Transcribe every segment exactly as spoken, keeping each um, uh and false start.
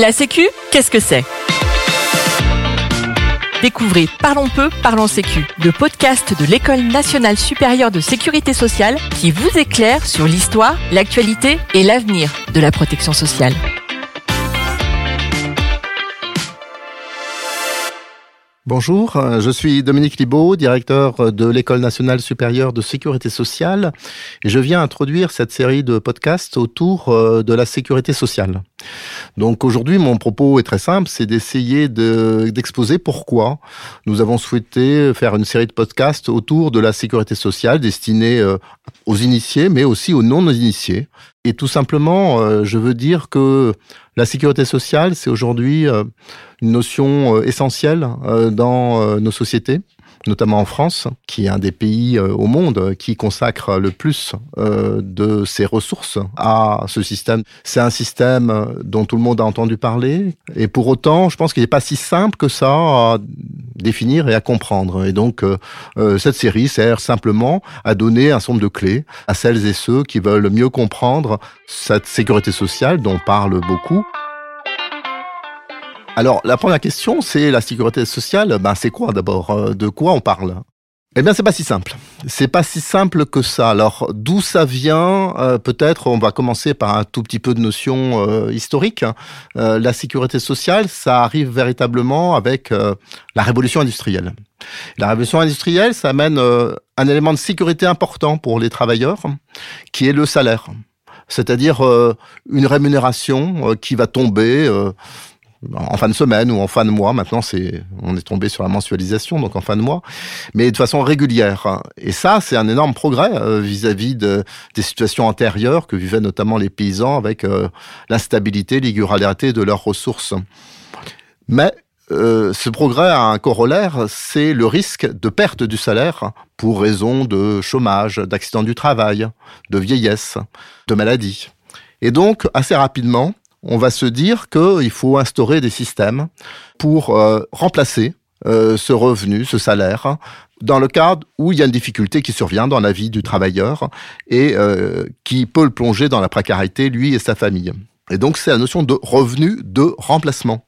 La Sécu, qu'est-ce que c'est ? Découvrez Parlons peu, parlons Sécu, le podcast de l'École nationale supérieure de sécurité sociale qui vous éclaire sur l'histoire, l'actualité et l'avenir de la protection sociale. Bonjour, je suis Dominique Libault, directeur de l'École nationale supérieure de sécurité sociale, et je viens introduire cette série de podcasts autour de la sécurité sociale. Donc aujourd'hui, mon propos est très simple, c'est d'essayer de, d'exposer pourquoi nous avons souhaité faire une série de podcasts autour de la sécurité sociale destinée aux initiés, mais aussi aux non-initiés. Et tout simplement, je veux dire que la sécurité sociale, c'est aujourd'hui une notion essentielle dans nos sociétés, notamment en France, qui est un des pays au monde qui consacre le plus de ses ressources à ce système. C'est un système dont tout le monde a entendu parler, et pour autant, je pense qu'il n'est pas si simple que ça à définir et à comprendre. Et donc, cette série sert simplement à donner un certain nombre de clés à celles et ceux qui veulent mieux comprendre cette sécurité sociale dont on parle beaucoup. Alors, la première question, c'est la sécurité sociale. Ben, c'est quoi d'abord ? De quoi on parle ? Eh bien, c'est pas si simple. C'est pas si simple que ça. Alors, d'où ça vient ? euh, Peut-être, on va commencer par un tout petit peu de notion euh, historique. Euh, la sécurité sociale, ça arrive véritablement avec euh, la révolution industrielle. La révolution industrielle, ça amène euh, un élément de sécurité important pour les travailleurs, qui est le salaire. C'est-à-dire euh, une rémunération euh, qui va tomber... Euh, en fin de semaine ou en fin de mois, maintenant c'est, on est tombé sur la mensualisation, donc en fin de mois, mais de façon régulière. Et ça, c'est un énorme progrès euh, vis-à-vis de, des situations antérieures que vivaient notamment les paysans avec euh, l'instabilité, l'irrégularité de leurs ressources. Mais euh, ce progrès a un corollaire, c'est le risque de perte du salaire pour raison de chômage, d'accident du travail, de vieillesse, de maladie. Et donc, assez rapidement, on va se dire qu'il faut instaurer des systèmes pour euh, remplacer euh, ce revenu, ce salaire, dans le cadre où il y a une difficulté qui survient dans la vie du travailleur et euh, qui peut le plonger dans la précarité, lui et sa famille. Et donc, c'est la notion de revenu de remplacement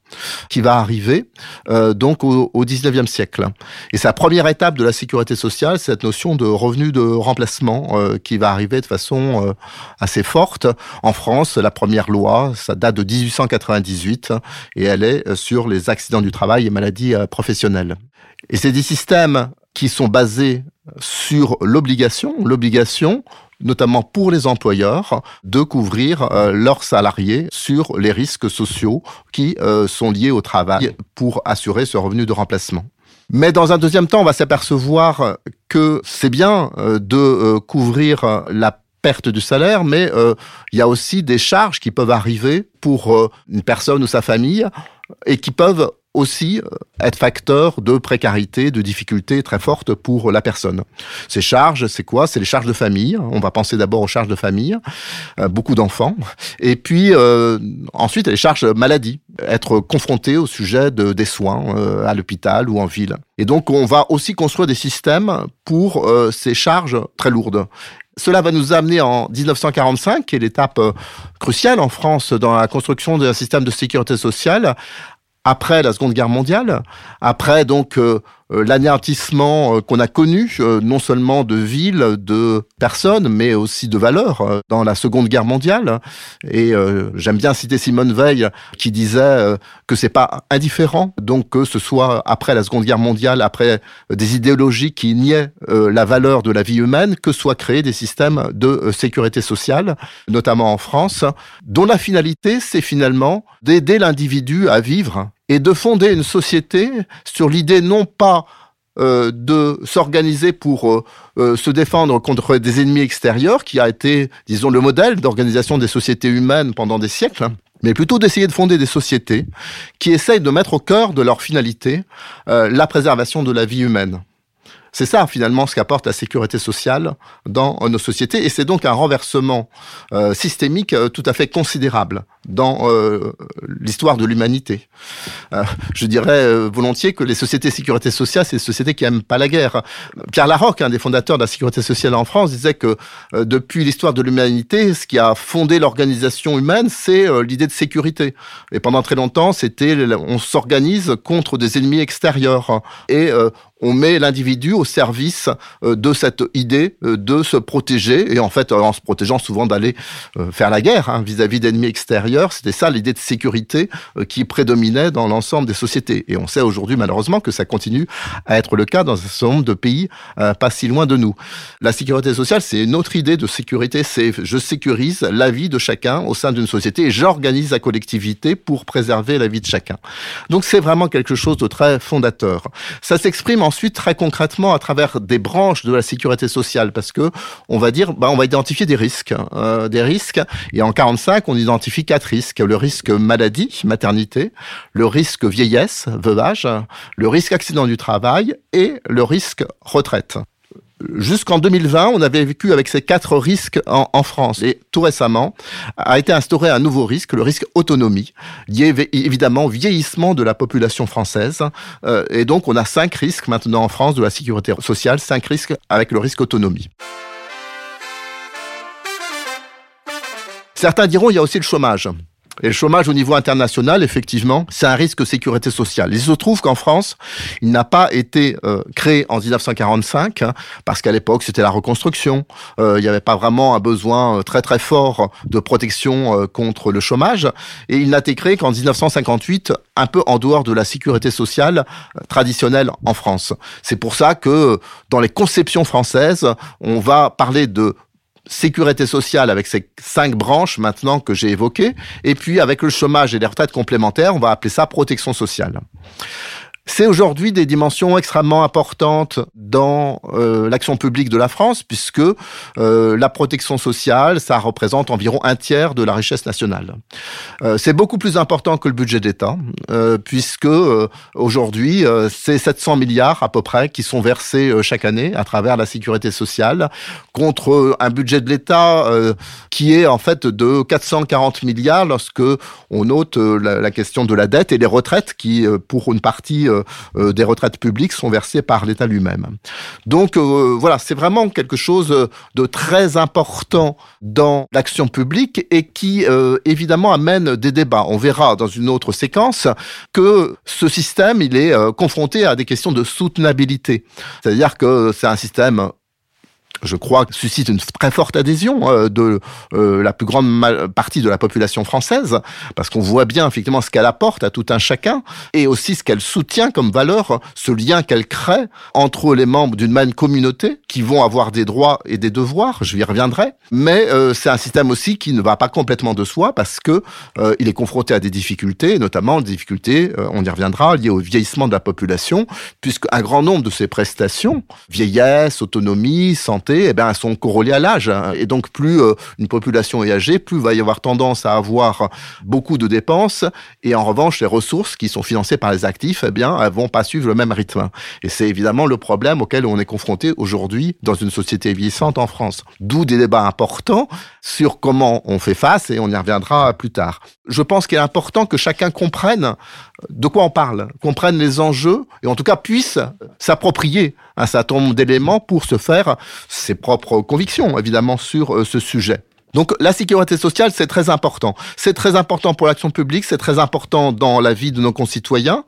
qui va arriver euh, donc au, au dix-neuvième siècle. Et sa première étape de la sécurité sociale, c'est cette notion de revenu de remplacement euh, qui va arriver de façon euh, assez forte. En France, la première loi, ça date de dix-huit cent quatre-vingt-dix-huit et elle est sur les accidents du travail et maladies euh, professionnelles. Et c'est des systèmes qui sont basés sur l'obligation, l'obligation notamment pour les employeurs, de couvrir euh, leurs salariés sur les risques sociaux qui euh, sont liés au travail pour assurer ce revenu de remplacement. Mais dans un deuxième temps, on va s'apercevoir que c'est bien euh, de euh, couvrir la perte du salaire, mais euh, il y a aussi des charges qui peuvent arriver pour euh, une personne ou sa famille et qui peuvent aussi être facteur de précarité, de difficultés très fortes pour la personne. Ces charges, c'est quoi ? C'est les charges de famille. On va penser d'abord aux charges de famille, euh, beaucoup d'enfants. Et puis, euh, ensuite, les charges maladie, être confronté au sujet de, des soins euh, à l'hôpital ou en ville. Et donc, on va aussi construire des systèmes pour euh, ces charges très lourdes. Cela va nous amener en dix-neuf cent quarante-cinq, qui est l'étape cruciale en France dans la construction d'un système de sécurité sociale, après la Seconde Guerre mondiale, après donc euh, l'anéantissement qu'on a connu, euh, non seulement de villes, de personnes, mais aussi de valeurs euh, dans la Seconde Guerre mondiale. Et euh, j'aime bien citer Simone Veil qui disait euh, que c'est pas indifférent, donc que ce soit après la Seconde Guerre mondiale, après euh, des idéologies qui niaient euh, la valeur de la vie humaine, que soient créés des systèmes de euh, sécurité sociale, notamment en France, dont la finalité, c'est finalement d'aider l'individu à vivre et de fonder une société sur l'idée non pas euh, de s'organiser pour euh, euh, se défendre contre des ennemis extérieurs, qui a été, disons, le modèle d'organisation des sociétés humaines pendant des siècles, mais plutôt d'essayer de fonder des sociétés qui essayent de mettre au cœur de leur finalité euh, la préservation de la vie humaine. C'est ça, finalement, ce qu'apporte la sécurité sociale dans nos sociétés, et c'est donc un renversement euh, systémique euh, tout à fait considérable. dans euh, l'histoire de l'humanité. Euh, je dirais euh, volontiers que les sociétés sécurité sociale, c'est des sociétés qui n'aiment pas la guerre. Pierre Larocque, un des fondateurs de la sécurité sociale en France, disait que euh, depuis l'histoire de l'humanité, ce qui a fondé l'organisation humaine, c'est euh, l'idée de sécurité. Et pendant très longtemps, c'était on s'organise contre des ennemis extérieurs et euh, on met l'individu au service de cette idée de se protéger, et en fait, en se protégeant souvent d'aller faire la guerre hein, vis-à-vis d'ennemis extérieurs. C'était ça l'idée de sécurité qui prédominait dans l'ensemble des sociétés. Et on sait aujourd'hui, malheureusement, que ça continue à être le cas dans un certain nombre de pays euh, pas si loin de nous. La sécurité sociale, c'est une autre idée de sécurité. C'est je sécurise la vie de chacun au sein d'une société et j'organise la collectivité pour préserver la vie de chacun. Donc, c'est vraiment quelque chose de très fondateur. Ça s'exprime en ensuite très concrètement à travers des branches de la sécurité sociale, parce que on va dire, bah, on va identifier des risques, euh, des risques. Et en quarante-cinq, on identifie quatre risques: le risque maladie, maternité, le risque vieillesse, veuvage, le risque accident du travail et le risque retraite. Jusqu'en deux mille vingt, on avait vécu avec ces quatre risques en, en France. Et tout récemment, a été instauré un nouveau risque, le risque autonomie, lié évidemment au vieillissement de la population française. Euh, et donc, on a cinq risques maintenant en France de la sécurité sociale, cinq risques avec le risque autonomie. Certains diront qu'il y a aussi le chômage. Et le chômage au niveau international, effectivement, c'est un risque sécurité sociale. Il se trouve qu'en France, il n'a pas été euh, créé en dix-neuf cent quarante-cinq, hein, parce qu'à l'époque, c'était la reconstruction. Euh, il n'y avait pas vraiment un besoin euh, très très fort de protection euh, contre le chômage. Et il n'a été créé qu'en dix-neuf cent cinquante-huit, un peu en dehors de la sécurité sociale euh, traditionnelle en France. C'est pour ça que, dans les conceptions françaises, on va parler de sécurité sociale avec ces cinq branches maintenant que j'ai évoquées, et puis avec le chômage et les retraites complémentaires, on va appeler ça protection sociale. C'est aujourd'hui des dimensions extrêmement importantes dans euh, l'action publique de la France, puisque euh, la protection sociale, ça représente environ un tiers de la richesse nationale. Euh, c'est beaucoup plus important que le budget d'État, euh, puisque euh, aujourd'hui, euh, c'est sept cents milliards à peu près qui sont versés euh, chaque année à travers la sécurité sociale, contre un budget de l'État euh, qui est en fait de quatre cent quarante milliards lorsque on note euh, la, la question de la dette et des retraites qui, euh, pour une partie des retraites publiques sont versées par l'État lui-même. Donc euh, voilà, c'est vraiment quelque chose de très important dans l'action publique et qui euh, évidemment amène des débats. On verra dans une autre séquence que ce système, il est euh, confronté à des questions de soutenabilité. C'est-à-dire que c'est un système, je crois, suscite une très forte adhésion euh, de euh, la plus grande ma- partie de la population française, parce qu'on voit bien effectivement ce qu'elle apporte à tout un chacun, et aussi ce qu'elle soutient comme valeur, ce lien qu'elle crée entre les membres d'une même communauté, qui vont avoir des droits et des devoirs, je y reviendrai, mais euh, c'est un système aussi qui ne va pas complètement de soi, parce que euh, il est confronté à des difficultés, notamment des difficultés, euh, on y reviendra, liées au vieillissement de la population, puisque un grand nombre de ces prestations, vieillesse, autonomie, santé, eh bien, elles sont corrélées à l'âge. Et donc, plus euh, une population est âgée, plus va y avoir tendance à avoir beaucoup de dépenses. Et en revanche, les ressources qui sont financées par les actifs, eh bien, elles vont pas suivre le même rythme. Et c'est évidemment le problème auquel on est confronté aujourd'hui dans une société vieillissante en France. D'où des débats importants sur comment on fait face, et on y reviendra plus tard. Je pense qu'il est important que chacun comprenne de quoi on parle, comprenne les enjeux, et en tout cas puisse s'approprier un certain nombre d'éléments pour se faire ses propres convictions, évidemment, sur ce sujet. Donc, la sécurité sociale, c'est très important. C'est très important pour l'action publique, c'est très important dans la vie de nos concitoyens,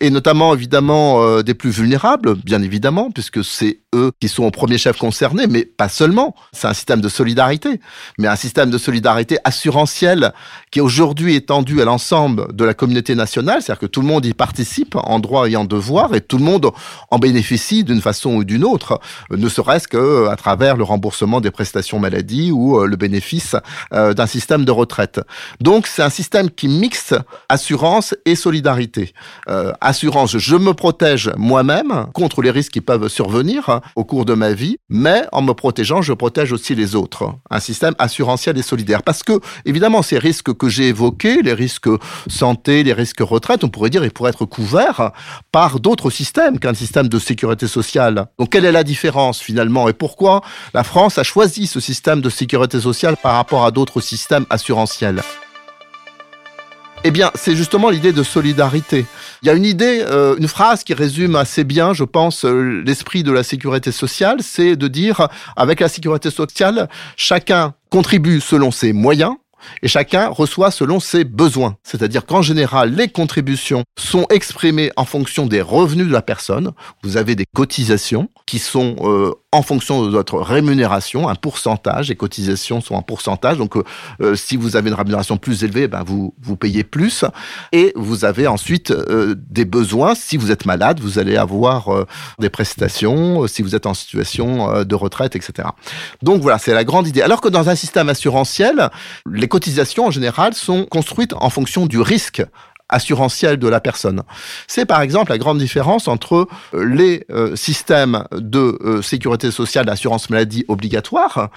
et notamment, évidemment, euh, des plus vulnérables, bien évidemment, puisque c'est eux qui sont au premier chef concernés, mais pas seulement. C'est un système de solidarité, mais un système de solidarité assurantielle qui est aujourd'hui étendu à l'ensemble de la communauté nationale, c'est-à-dire que tout le monde y participe en droit et en devoir, et tout le monde en bénéficie d'une façon ou d'une autre, ne serait-ce qu'à travers le remboursement des prestations maladie ou le bénéfice fils d'un système de retraite. Donc, c'est un système qui mixe assurance et solidarité. Euh, assurance, je me protège moi-même contre les risques qui peuvent survenir au cours de ma vie, mais en me protégeant, je protège aussi les autres. Un système assurantiel et solidaire. Parce que, évidemment, ces risques que j'ai évoqués, les risques santé, les risques retraite, on pourrait dire, ils pourraient être couverts par d'autres systèmes qu'un système de sécurité sociale. Donc, quelle est la différence, finalement, et pourquoi la France a choisi ce système de sécurité sociale par rapport à d'autres systèmes assurantiels? bien, c'est justement l'idée de solidarité. Il y a une idée, euh, une phrase qui résume assez bien, je pense, euh, l'esprit de la sécurité sociale, c'est de dire, avec la sécurité sociale, chacun contribue selon ses moyens, et chacun reçoit selon ses besoins. C'est-à-dire qu'en général, les contributions sont exprimées en fonction des revenus de la personne. Vous avez des cotisations qui sont euh, en fonction de votre rémunération, un pourcentage. Les cotisations sont un pourcentage. Donc, euh, si vous avez une rémunération plus élevée, ben vous, vous payez plus. Et vous avez ensuite euh, des besoins. Si vous êtes malade, vous allez avoir euh, des prestations. Si vous êtes en situation euh, de retraite, et cetera. Donc, voilà, c'est la grande idée. Alors que dans un système assurantiel, les cotisations, en général, sont construites en fonction du risque assurantiel de la personne. C'est, par exemple, la grande différence entre les euh, systèmes de euh, sécurité sociale d'assurance maladie obligatoire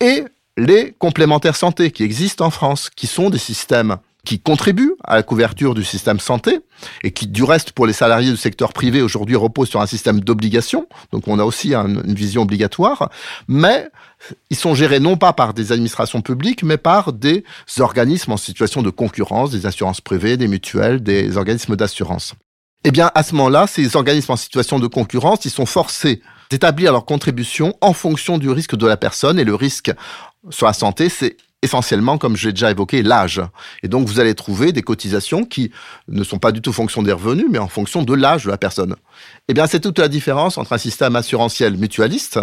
et les complémentaires santé qui existent en France, qui sont des systèmes qui contribuent à la couverture du système santé et qui, du reste, pour les salariés du secteur privé, aujourd'hui, reposent sur un système d'obligation. Donc, on a aussi un, une vision obligatoire, mais ils sont gérés non pas par des administrations publiques, mais par des organismes en situation de concurrence, des assurances privées, des mutuelles, des organismes d'assurance. Eh bien, à ce moment-là, ces organismes en situation de concurrence, ils sont forcés d'établir leur contribution en fonction du risque de la personne, et le risque sur la santé, c'est essentiellement, comme j'ai déjà évoqué, l'âge. Et donc, vous allez trouver des cotisations qui ne sont pas du tout en fonction des revenus, mais en fonction de l'âge de la personne. Eh bien, c'est toute la différence entre un système assurantiel mutualiste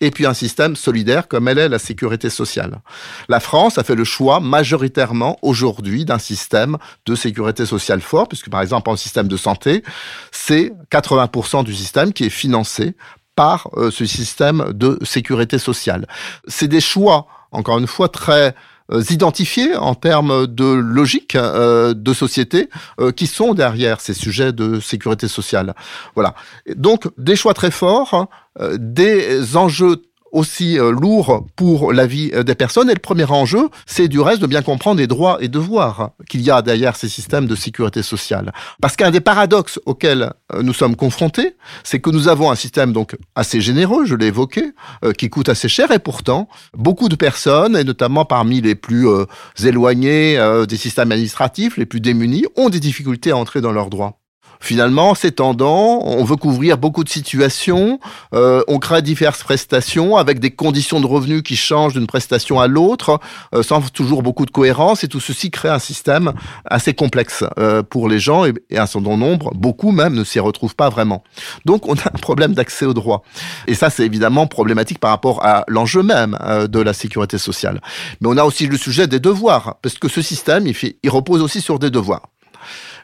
et puis un système solidaire comme elle est la sécurité sociale. La France a fait le choix majoritairement aujourd'hui d'un système de sécurité sociale fort, puisque par exemple, en système de santé, c'est quatre-vingts pour cent du système qui est financé par euh, ce système de sécurité sociale. C'est des choix, encore une fois, très euh, identifiés en termes de logique euh, de société euh, qui sont derrière ces sujets de sécurité sociale. Voilà. Donc, des choix très forts, euh, des enjeux aussi euh, lourds pour la vie des personnes. Et le premier enjeu, c'est du reste de bien comprendre les droits et devoirs qu'il y a derrière ces systèmes de sécurité sociale. Parce qu'un des paradoxes auxquels nous sommes confrontés, c'est que nous avons un système donc assez généreux, je l'ai évoqué, euh, qui coûte assez cher, et pourtant, beaucoup de personnes, et notamment parmi les plus euh, éloignés euh, des systèmes administratifs, les plus démunis, ont des difficultés à entrer dans leurs droits. Finalement, c'est tendant, on veut couvrir beaucoup de situations, euh, on crée diverses prestations avec des conditions de revenus qui changent d'une prestation à l'autre, euh, sans toujours beaucoup de cohérence, et tout ceci crée un système assez complexe euh, pour les gens, et, et un certain nombre, beaucoup même, ne s'y retrouvent pas vraiment. Donc, on a un problème d'accès au droit. Et ça, c'est évidemment problématique par rapport à l'enjeu même euh, de la sécurité sociale. Mais on a aussi le sujet des devoirs, parce que ce système, il, fait, il repose aussi sur des devoirs.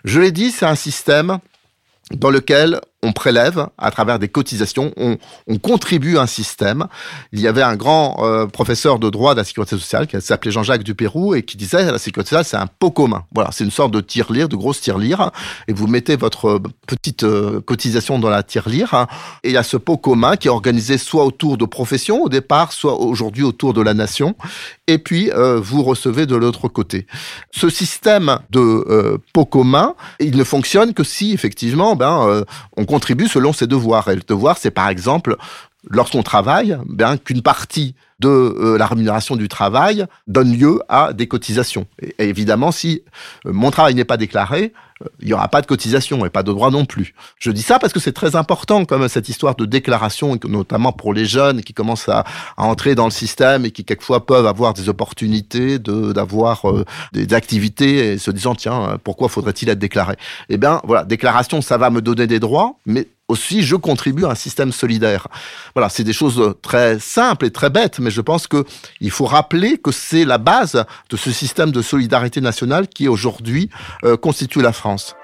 Je l'ai dit, c'est un système dans lequel on prélève à travers des cotisations, on, on contribue à un système. Il y avait un grand euh, professeur de droit de la sécurité sociale qui s'appelait Jean-Jacques Dupérou et qui disait la sécurité sociale, c'est un pot commun. Voilà, c'est une sorte de tirelire, de grosse tirelire, et vous mettez votre petite euh, cotisation dans la tirelire, hein, et il y a ce pot commun qui est organisé soit autour de professions au départ, soit aujourd'hui autour de la nation, et puis euh, vous recevez de l'autre côté. Ce système de euh, pot commun, il ne fonctionne que si effectivement, ben, euh, on contribue selon ses devoirs. Et le devoir, c'est par exemple, lorsqu'on travaille, bien qu'une partie de euh, la rémunération du travail donne lieu à des cotisations. Et, et évidemment, si euh, mon travail n'est pas déclaré, euh, il n'y aura pas de cotisation et pas de droit non plus. Je dis ça parce que c'est très important, comme cette histoire de déclaration, notamment pour les jeunes qui commencent à, à entrer dans le système et qui quelquefois peuvent avoir des opportunités de, d'avoir euh, des activités et se disant, tiens, pourquoi faudrait-il être déclaré ? Eh bien, voilà, déclaration, ça va me donner des droits, mais aussi, je contribue à un système solidaire. Voilà, c'est des choses très simples et très bêtes, mais je pense qu'il faut rappeler que c'est la base de ce système de solidarité nationale qui, aujourd'hui, euh, constitue la France.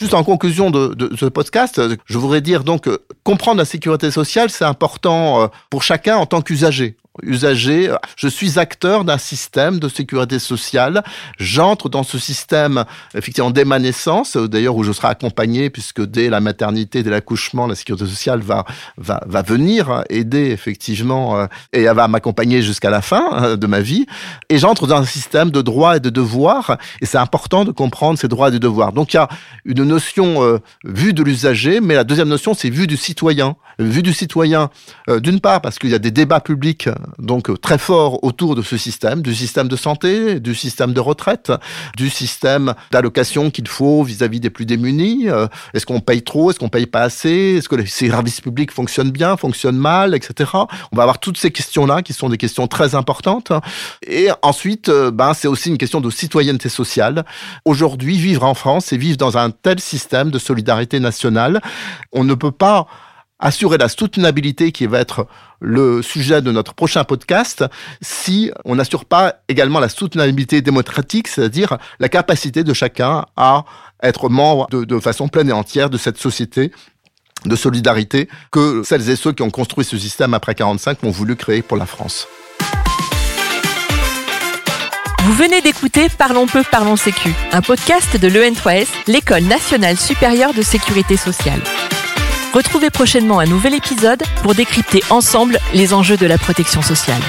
Juste en conclusion de, de, de ce podcast, je voudrais dire donc, euh, comprendre la sécurité sociale, c'est important euh, pour chacun en tant qu'usager. Usager, je suis acteur d'un système de sécurité sociale, j'entre dans ce système effectivement dès ma naissance, d'ailleurs où je serai accompagné puisque dès la maternité, dès l'accouchement, la sécurité sociale va va va venir aider effectivement et elle va m'accompagner jusqu'à la fin de ma vie, et j'entre dans un système de droits et de devoirs, et c'est important de comprendre ces droits et des devoirs. Donc il y a une notion euh, vue de l'usager, mais la deuxième notion c'est vue du citoyen, vue du citoyen euh, d'une part parce qu'il y a des débats publics donc très fort autour de ce système, du système de santé, du système de retraite, du système d'allocation qu'il faut vis-à-vis des plus démunis. Est-ce qu'on paye trop? Est-ce qu'on paye pas assez? Est-ce que les services publics fonctionnent bien, fonctionnent mal, et cetera. On va avoir toutes ces questions-là qui sont des questions très importantes. Et ensuite, ben, c'est aussi une question de citoyenneté sociale. Aujourd'hui, vivre en France et vivre dans un tel système de solidarité nationale, on ne peut pas assurer la soutenabilité qui va être le sujet de notre prochain podcast si on n'assure pas également la soutenabilité démocratique, c'est-à-dire la capacité de chacun à être membre de, de façon pleine et entière de cette société de solidarité que celles et ceux qui ont construit ce système après quarante-cinq ont voulu créer pour la France. Vous venez d'écouter Parlons peu, parlons Sécu, un podcast de l'E N trois S, l'École nationale supérieure de sécurité sociale. Retrouvez prochainement un nouvel épisode pour décrypter ensemble les enjeux de la protection sociale.